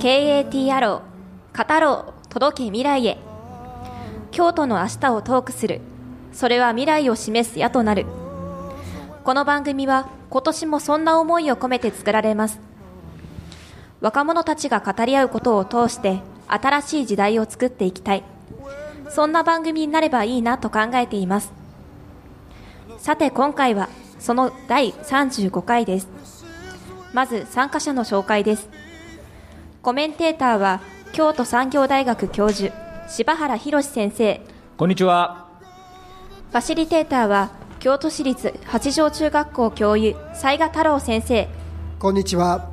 KATRO 語ろう届け未来へ。京都の明日をトークする。それは未来を示す矢となる。この番組は今年もそんな思いを込めて作られます。若者たちが語り合うことを通して新しい時代を作っていきたい、そんな番組になればいいなと考えています。さて今回はその第35回です。まず参加者の紹介です。コメンテーターは京都産業大学教授柴原博先生、こんにちは。ファシリテーターは京都市立八条中学校教諭雑賀太郎先生、こんにちは。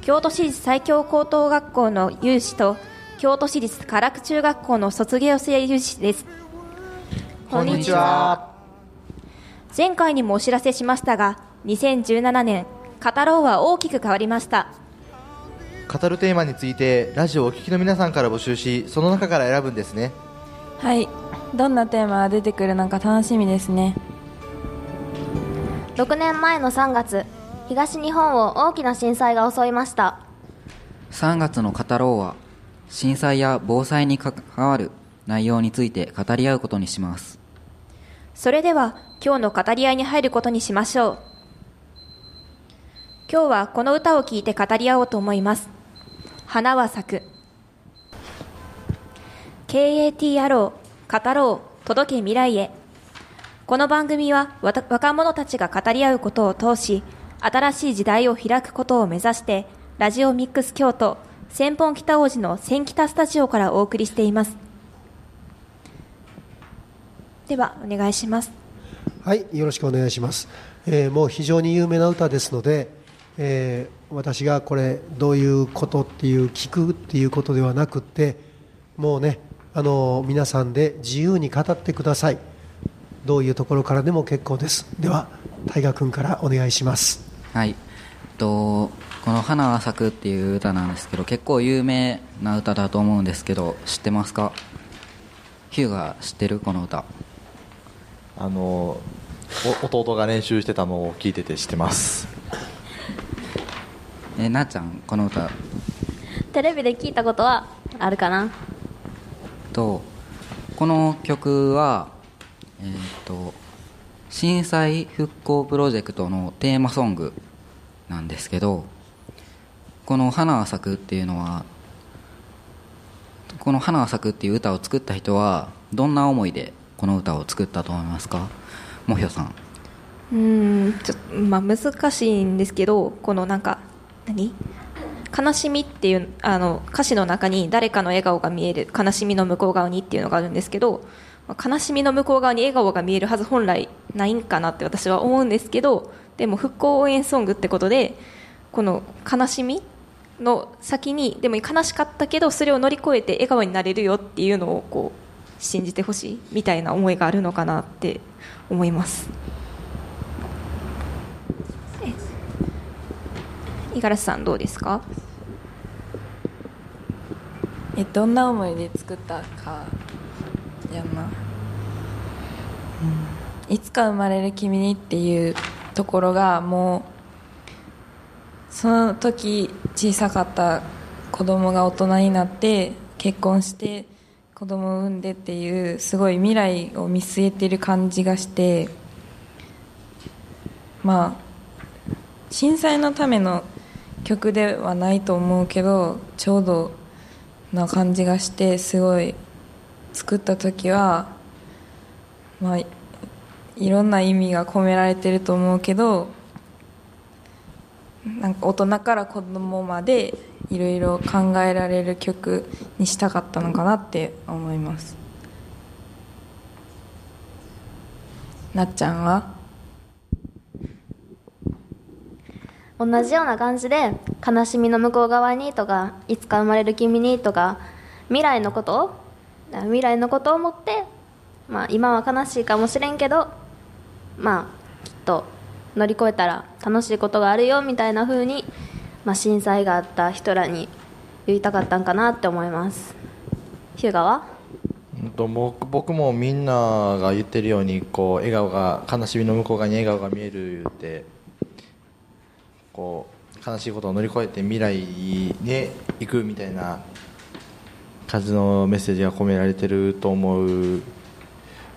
京都市立西京高等学校の有志と京都市立唐久中学校の卒業生有志です。こんにちは。前回にもお知らせしましたが、2017年語ろうは大きく変わりました。語るテーマについてラジオをお聞きの皆さんから募集し、その中から選ぶんですね。はい、どんなテーマが出てくるのか楽しみですね。6年前の3月、東日本を大きな震災が襲いました。3月の語ろうは、震災や防災に関わる内容について語り合うことにします。それでは、今日の語り合いに入ることにしましょう。今日はこの歌を聴いて語り合おうと思います。花は咲く。KATRO 語ろう届け未来へ。この番組は若者たちが語り合うことを通し、新しい時代を開くことを目指して、ラジオミックス京都千本北王子の千北スタジオからお送りしています。ではお願いします。はい、よろしくお願いします。もう非常に有名な歌ですので、私がこれどういうことっていう聞くっていうことではなくって、もうね、皆さんで自由に語ってください。どういうところからでも結構です。では大河君からお願いします。はい、この花は咲くっていう歌なんですけど、結構有名な歌だと思うんですけど、知ってますか？ヒューが知ってるこの歌。弟が練習してたのを聞いてて知ってます。なあちゃん、この歌テレビで聞いたことはあるかな？この曲は震災復興プロジェクトのテーマソングなんですけど、この花は咲くっていうのは、この花は咲くっていう歌を作った人はどんな思いでこの歌を作ったと思いますか？もひょさん。ちょっと、難しいんですけど、このなんか悲しみっていう歌詞の中に誰かの笑顔が見える、悲しみの向こう側にっていうのがあるんですけど、悲しみの向こう側に笑顔が見えるはず本来ないんかなって私は思うんですけど、でも復興応援ソングってことで、この悲しみの先にでも悲しかったけどそれを乗り越えて笑顔になれるよっていうのをこう信じてほしいみたいな思いがあるのかなって思います。五十嵐さんどうですか？どんな思いで作ったかいつか生まれる君にっていうところが、もうその時小さかった子供が大人になって結婚して子供を産んでっていう、すごい未来を見据えてる感じがして、震災のための曲ではないと思うけど、ちょうどな感じがして、すごい作った時は、いろんな意味が込められてると思うけど、なんか大人から子供までいろいろ考えられる曲にしたかったのかなって思います。なっちゃんは？同じような感じで、悲しみの向こう側にとか、いつか生まれる君にとか、未来のことを思って、今は悲しいかもしれんけど、きっと乗り越えたら楽しいことがあるよみたいな風に、震災があった人らに言いたかったんかなって思います。ヒューガは？僕もみんなが言ってるように、こう悲しみの向こう側に笑顔が見えるって、こう悲しいことを乗り越えて未来へ行くみたいな感じのメッセージが込められてると思うん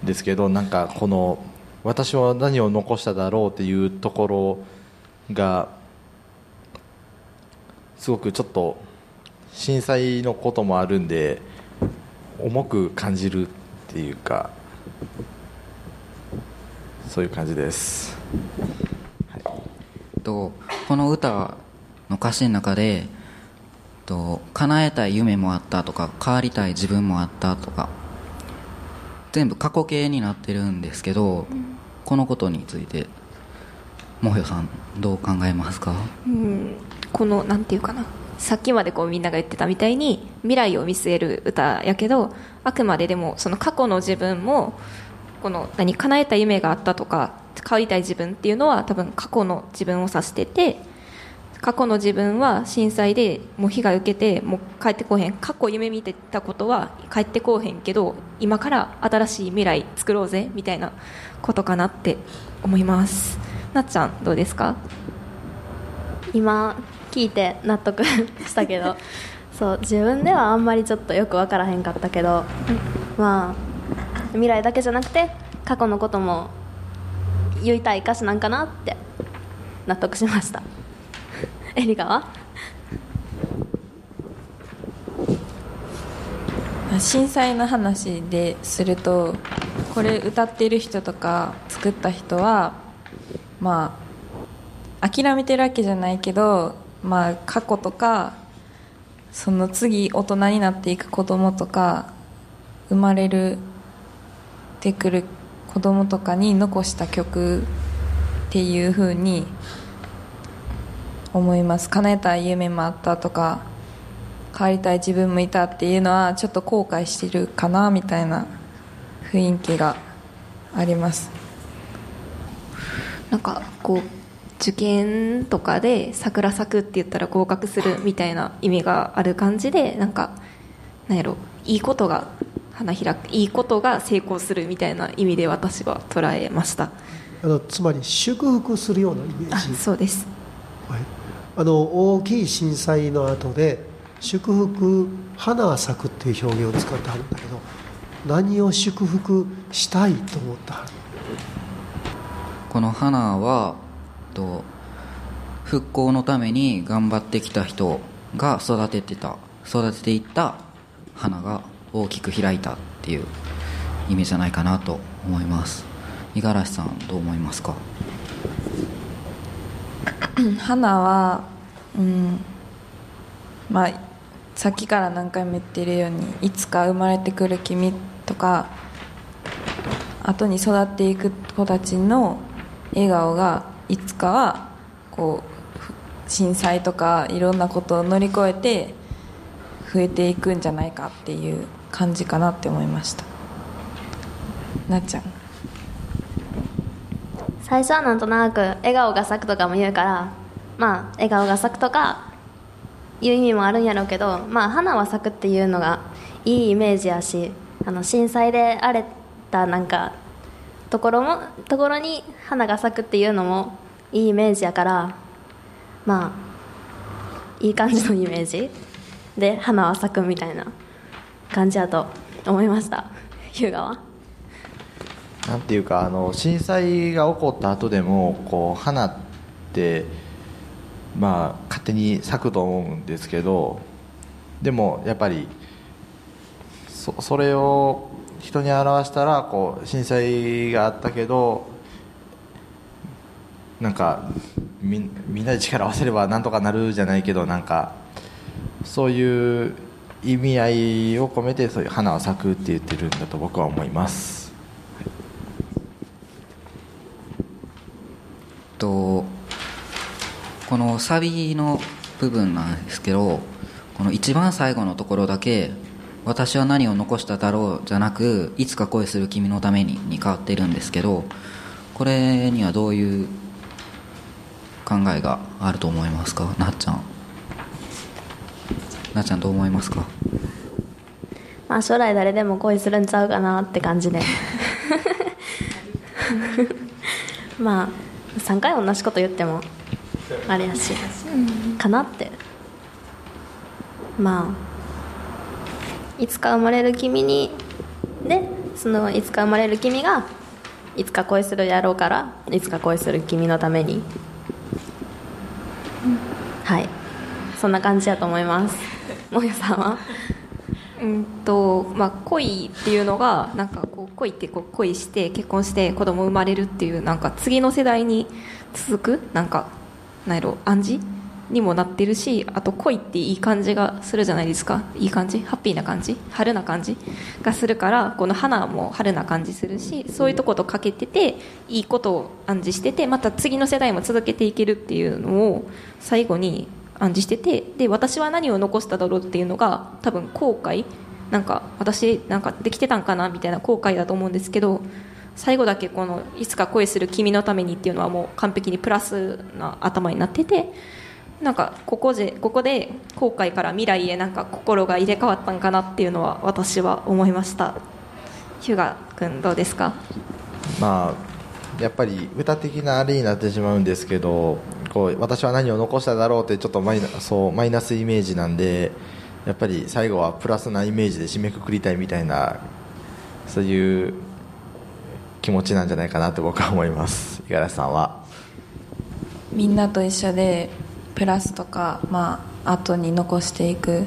ですけど、なんかこの私は何を残しただろうっていうところがすごくちょっと震災のこともあるんで重く感じるっていうか、そういう感じです、はい。この歌の歌詞の中で叶えたい夢もあったとか変わりたい自分もあったとか全部過去形になってるんですけど、このことについてもひょさんどう考えますか？このなんていうかな、さっきまでこうみんなが言ってたみたいに未来を見据える歌やけど、あくまででもその過去の自分もこの叶えた夢があったとか変わりたい自分っていうのは多分過去の自分を指してて、過去の自分は震災でもう被害受けてもう帰ってこへん、過去夢見てたことは帰ってこへんけど今から新しい未来作ろうぜみたいなことかなって思います。なっちゃんどうですか？今聞いて納得したけどそう自分ではあんまりちょっとよく分からへんかったけど、まあ未来だけじゃなくて過去のことも言いたい歌詞なんかなって納得しました。えりかは？震災の話ですると、これ歌ってる人とか作った人はまあ諦めてるわけじゃないけど、まあ過去とかその次大人になっていく子供とか生まれるってくる子供とかに残した曲っていう風に思います。叶えた夢もあったとか変わりたい自分もいたっていうのはちょっと後悔してるかなみたいな雰囲気があります。なんかこう受験とかで桜咲くって言ったら合格するみたいな意味がある感じで、なんかなんやろ、いいことが花開く、いいことが成功するみたいな意味で私は捉えました。つまり祝福するようなイメージ。あ、そうです、はい。大きい震災の後で祝福、花は咲くっていう表現を使ってはるんだけど、何を祝福したいと思ってはる？この花は復興のために頑張ってきた人が育てていった花が大きく開いたっていう意味じゃないかなと思います。五十嵐さんどう思いますか？花は、まあ、さっきから何回も言ってるようにいつか生まれてくる君とか後に育っていく子たちの笑顔がいつかはこう震災とかいろんなことを乗り越えて増えていくんじゃないかっていう感じかなって思いました。なっちゃん最初はなんとなく笑顔が咲くとかも言うから、まあ、笑顔が咲くとかいう意味もあるんやろうけど、まあ、花は咲くっていうのがいいイメージやし、震災で荒れたなんかところに花が咲くっていうのもいいイメージやから、まあ、いい感じのイメージで花は咲くみたいな感じやと思いました。優雅はなんていうか、震災が起こった後でもこう花って、まあ、勝手に咲くと思うんですけど、でもやっぱり それを人に表したらこう震災があったけどなんか みんなで力を合わせればなんとかなるじゃないけど、なんかそういう意味合いを込めてそういう花は咲くって言ってるんだと僕は思います。このサビの部分なんですけど、この一番最後のところだけ私は何を残しただろうじゃなくいつか恋する君のためにに変わってるんですけど、これにはどういう考えがあると思いますか？なっちゃんどう思いますか？まあ、将来誰でも恋するんちゃうかなって感じでまあ3回同じこと言ってもあれやし、かなって。まあいつか生まれる君にで、そのいつか生まれる君がいつか恋するやろうから、いつか恋する君のために、うん、はい、そんな感じだと思います。もやさんはまあ、恋っていうのがなんかこう恋ってこう恋して結婚して子供生まれるっていうなんか次の世代に続くなんか何やろ暗示にもなってるし、あと恋っていい感じがするじゃないですか。いい感じ、ハッピーな感じ、春な感じがするから、この花も春な感じするし、そういうとことかけてていいことを暗示してて、また次の世代も続けていけるっていうのを最後に暗示してて、で私は何を残しただろうっていうのが多分後悔、なんか私なんかできてたんかなみたいな後悔だと思うんですけど、最後だけこのいつか恋する君のためにっていうのはもう完璧にプラスな頭になってて、なんかここで後悔から未来へなんか心が入れ替わったんかなっていうのは私は思いました。ヒュガ君どうですか？まあ、やっぱり歌的なあれになってしまうんですけど、こう私は何を残しただろうってちょっとマイナスイメージなんで、やっぱり最後はプラスなイメージで締めくくりたいみたいな、そういう気持ちなんじゃないかなと僕は思います。五十嵐さんは？みんなと一緒でプラスとか、まあ後に残していく、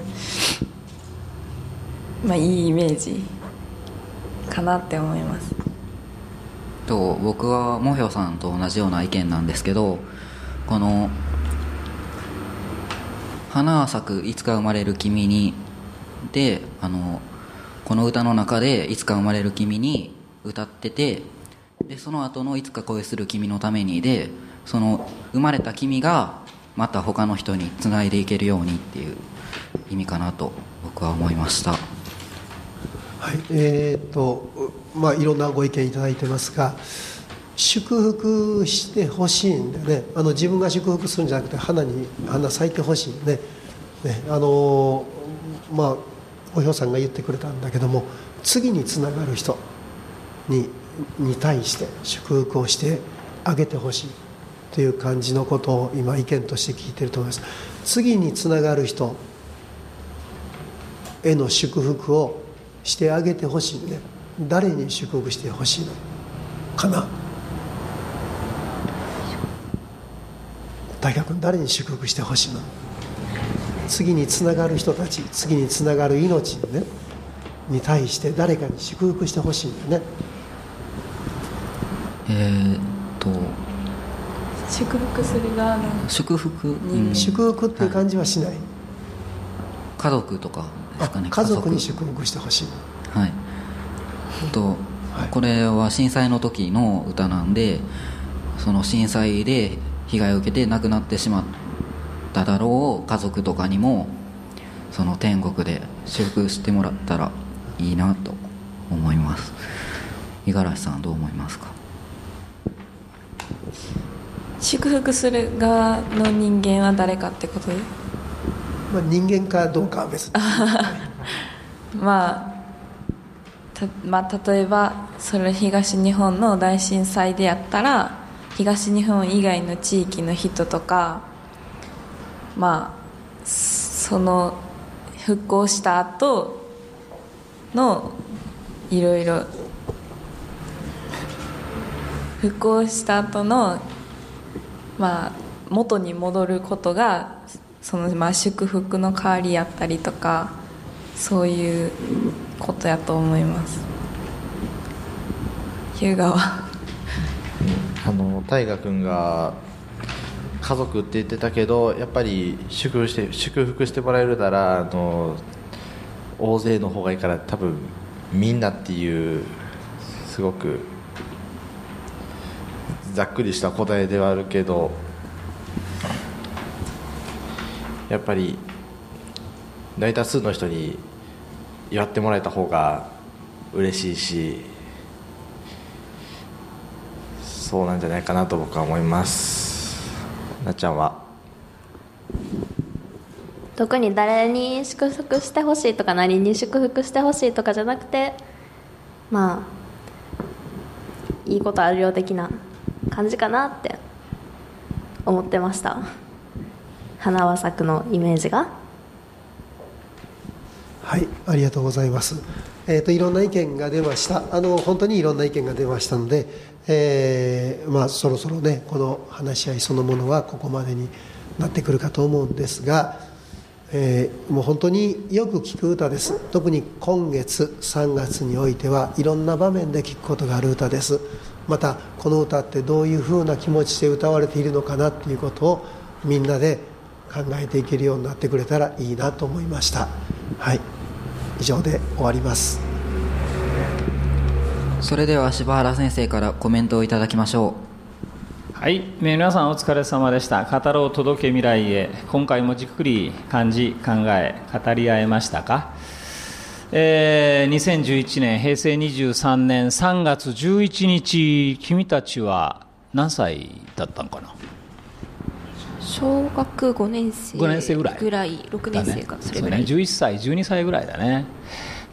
まあ、いいイメージかなって思います。僕はもひょさんと同じような意見なんですけど、この花は咲くいつか生まれる君にで、この歌の中でいつか生まれる君に歌ってて、でその後のいつか恋する君のためにで、その生まれた君がまた他の人につないでいけるようにっていう意味かなと僕は思いました。はい、まあ、いろんなご意見いただいてますが、祝福してほしいんだよね。自分が祝福するんじゃなくて花咲いてほしいね。ね、まあおひょうさんが言ってくれたんだけども、次につながる人に対して祝福をしてあげてほしいという感じのことを今意見として聞いていると思います。次につながる人への祝福をしてあげてほしいね。誰に祝福してほしいのかな？大学誰に祝福してほしいの？次につながる人たち、次につながる命、ね、に対して誰かに祝福してほしいんだよね。祝福する側の祝福、うん、祝福っていう感じはしない、はい、家族とかですかね。家族に祝福してほしい、はい、はい、これは震災の時の歌なんで、その震災で被害を受けて亡くなってしまっただろう家族とかにもその天国で祝福してもらったらいいなと思います。五十嵐さんどう思いますか？祝福する側の人間は誰かってことで、まあ、人間かどうかは別にまあ、例えばそれ東日本の大震災でやったら東日本以外の地域の人とか、まあ、その復興した後のいろいろ復興した後の、まあ、元に戻ることがその、まあ、祝福の代わりやったりとか、そういうことやと思います。優雅は大河君が家族って言ってたけど、やっぱり祝福してもらえるなら大勢の方がいいから、多分みんなっていうすごくざっくりした答えではあるけど、やっぱり大多数の人に祝ってもらえた方が嬉しいし、そうなんじゃないかなと僕は思います。なっちゃんは？特に誰に祝福してほしいとか何に祝福してほしいとかじゃなくて、まあいいことあるよ的な感じかなって思ってました。花は咲くのイメージが。はい、ありがとうございます。いろんな意見が出ました。本当にいろんな意見が出ましたので、そろそろね、この話し合いそのものはここまでになってくるかと思うんですが、もう本当によく聞く歌です。特に今月3月においてはいろんな場面で聞くことがある歌です。またこの歌ってどういうふうな気持ちで歌われているのかなっていうことをみんなで考えていけるようになってくれたらいいなと思いました。はい。以上で終わります。それでは柴原先生からコメントをいただきましょう。はい、皆さんお疲れ様でした。語ろう届け未来へ。今回もじっくり感じ考え語り合えましたか。2011年平成23年3月11日君たちは何歳だったのかな。小学5年生ぐらい、6年生か、それぐらい、11歳12歳ぐらいだね。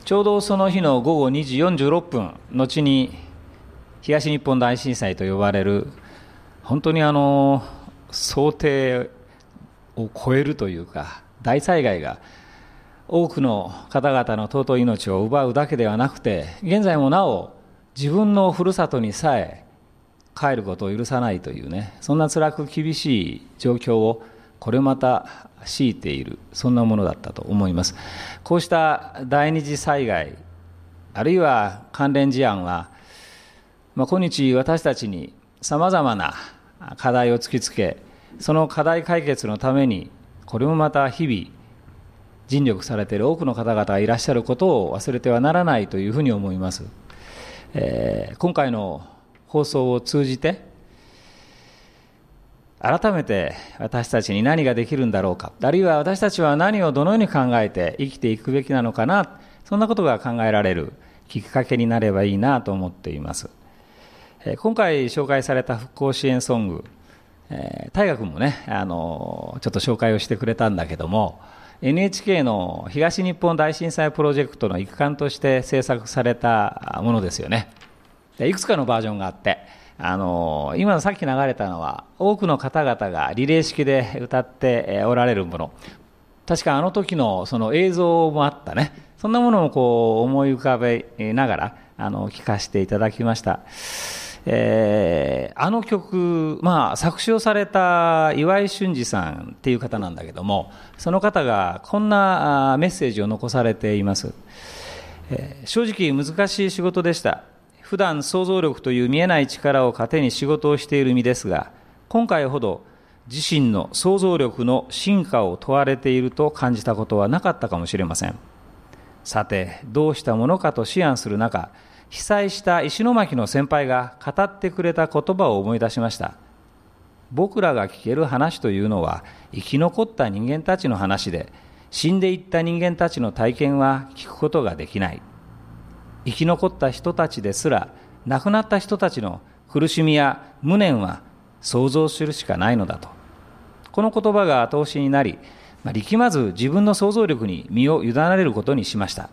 ちょうどその日の午後2時46分後に東日本大震災と呼ばれる、本当に想定を超えるというか大災害が多くの方々の尊い命を奪うだけではなくて、現在もなお自分のふるさとにさえ帰ることを許さないというね、そんな辛く厳しい状況をこれまた強いている、そんなものだったと思います。こうした第二次災害あるいは関連事案は、今日私たちにさまざまな課題を突きつけ、その課題解決のためにこれもまた日々尽力されている多くの方々がいらっしゃることを忘れてはならないというふうに思います。今回の放送を通じて改めて私たちに何ができるんだろうか、あるいは私たちは何をどのように考えて生きていくべきなのかな、そんなことが考えられるきっかけになればいいなと思っています。今回紹介された復興支援ソング、大河君もねちょっと紹介をしてくれたんだけども、 NHK の東日本大震災プロジェクトの一環として制作されたものですよね。いくつかのバージョンがあって、今のさっき流れたのは多くの方々がリレー式で歌っておられるもの、確かあの時のその映像もあったね、そんなものをこう思い浮かべながら聞かせていただきました。あの曲、作詞をされた岩井俊二さんっていう方なんだけども、その方がこんなメッセージを残されています。正直難しい仕事でした。普段想像力という見えない力を糧に仕事をしている身ですが、今回ほど自身の想像力の進化を問われていると感じたことはなかったかもしれません。さてどうしたものかと思案する中、被災した石巻の先輩が語ってくれた言葉を思い出しました。僕らが聞ける話というのは生き残った人間たちの話で、死んでいった人間たちの体験は聞くことができない。生き残った人たちですら亡くなった人たちの苦しみや無念は想像するしかないのだと、この言葉が後押しになり、力まず自分の想像力に身を委ねることにしました。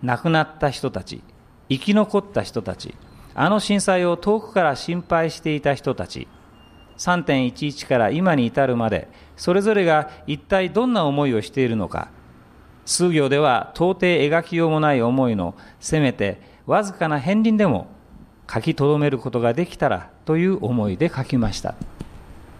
亡くなった人たち、生き残った人たち、あの震災を遠くから心配していた人たち、 3.11 から今に至るまでそれぞれが一体どんな思いをしているのか、数行では到底描きようもない思いの、せめてわずかな片鱗でも書き留めることができたらという思いで書きました。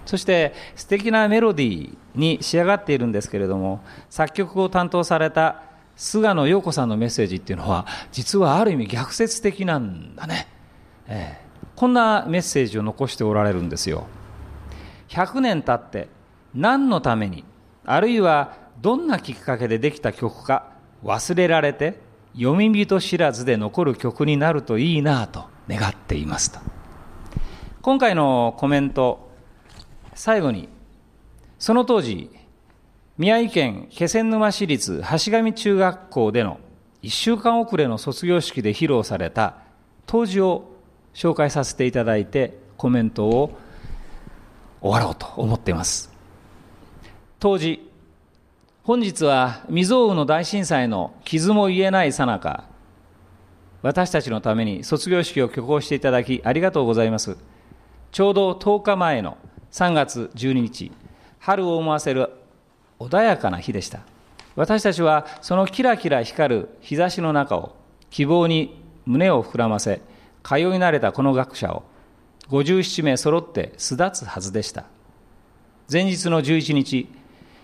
そして素敵なメロディーに仕上がっているんですけれども、作曲を担当された菅野陽子さんのメッセージっていうのは実はある意味逆説的なんだね。こんなメッセージを残しておられるんですよ。100年経って何のために、あるいはどんなきっかけでできた曲か忘れられて、読み人知らずで残る曲になるといいなと願っていますと。今回のコメント、最後にその当時宮城県気仙沼市立橋上中学校での1週間遅れの卒業式で披露された当時を紹介させていただいて、コメントを終わろうと思っています。当時、本日は未曾有の大震災の傷も癒えない最中、私たちのために卒業式を挙行していただきありがとうございます。ちょうど10日前の3月12日、春を思わせる穏やかな日でした。私たちはそのキラキラ光る日差しの中を希望に胸を膨らませ、通い慣れたこの学者を57名揃って巣立つはずでした。前日の11日、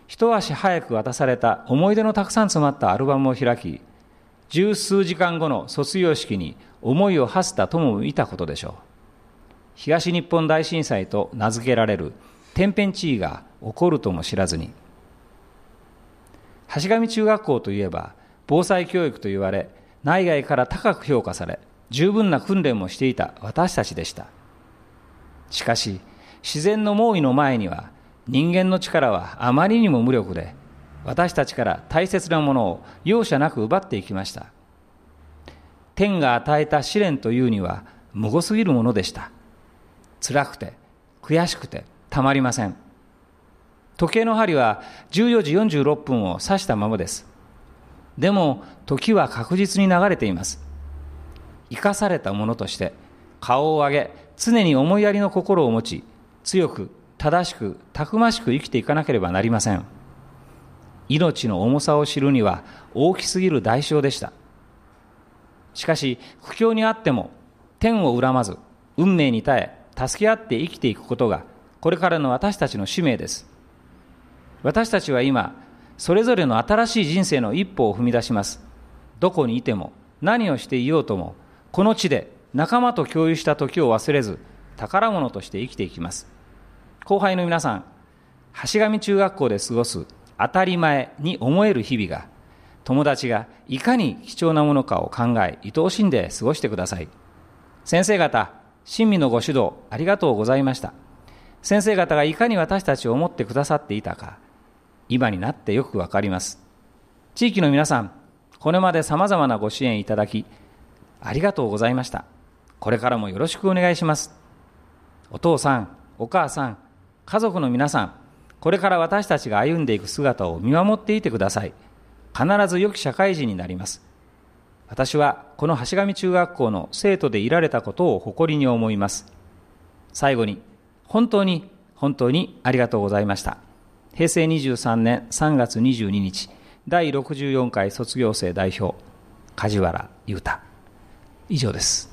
一足早く渡された思い出のたくさん詰まったアルバムを開き、十数時間後の卒業式に思いを馳せた友もいたことでしょう。東日本大震災と名付けられる天変地異が起こるとも知らずに、橋上中学校といえば防災教育と言われ、内外から高く評価され、十分な訓練もしていた私たちでした。しかし自然の猛威の前には人間の力はあまりにも無力で、私たちから大切なものを容赦なく奪っていきました。天が与えた試練というにはむごすぎるものでした。辛くて悔しくてたまりません。時計の針は14時46分を指したままです。でも時は確実に流れています。生かされたものとして顔を上げ、常に思いやりの心を持ち、強く正しくたくましく生きていかなければなりません。命の重さを知るには大きすぎる代償でした。しかし苦境にあっても天を恨まず、運命に耐え助け合って生きていくことがこれからの私たちの使命です。私たちは今それぞれの新しい人生の一歩を踏み出します。どこにいても何をしていようとも、この地で仲間と共有した時を忘れず、宝物として生きていきます。後輩の皆さん、橋上中学校で過ごす当たり前に思える日々が、友達がいかに貴重なものかを考え、愛おしんで過ごしてください。先生方、親身のご指導ありがとうございました。先生方がいかに私たちを思ってくださっていたか、今になってよくわかります。地域の皆さん、これまで様々なご支援いただき、ありがとうございました。これからもよろしくお願いします。お父さん、お母さん、家族の皆さん、これから私たちが歩んでいく姿を見守っていてください。必ず良き社会人になります。私はこの橋上中学校の生徒でいられたことを誇りに思います。最後に、本当に本当にありがとうございました。平成23年3月22日、第64回卒業生代表、梶原優太。以上です。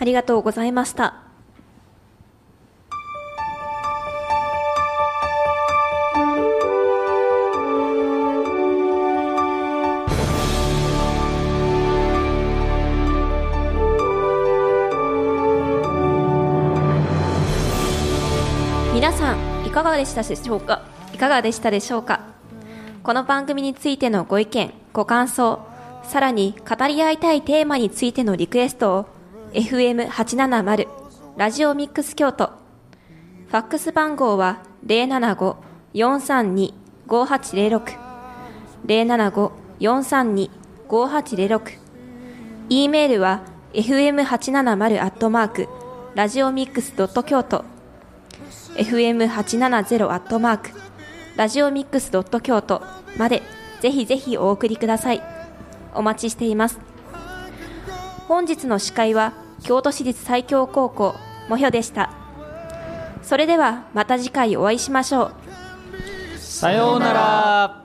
ありがとうございました。皆さん、いかがでしたでしょうか。この番組についてのご意見、ご感想、さらに語り合いたいテーマについてのリクエストを FM870 ラジオミックス京都、ファックス番号は 075-432-5806 075-432-5806、 E メールは FM870 ラジオミックス京都、FM870 ラジオミックス京都まで、ぜひぜひお送りください。お待ちしています。本日の司会は京都市立西京高校もひょでした。それではまた次回お会いしましょう。さようなら。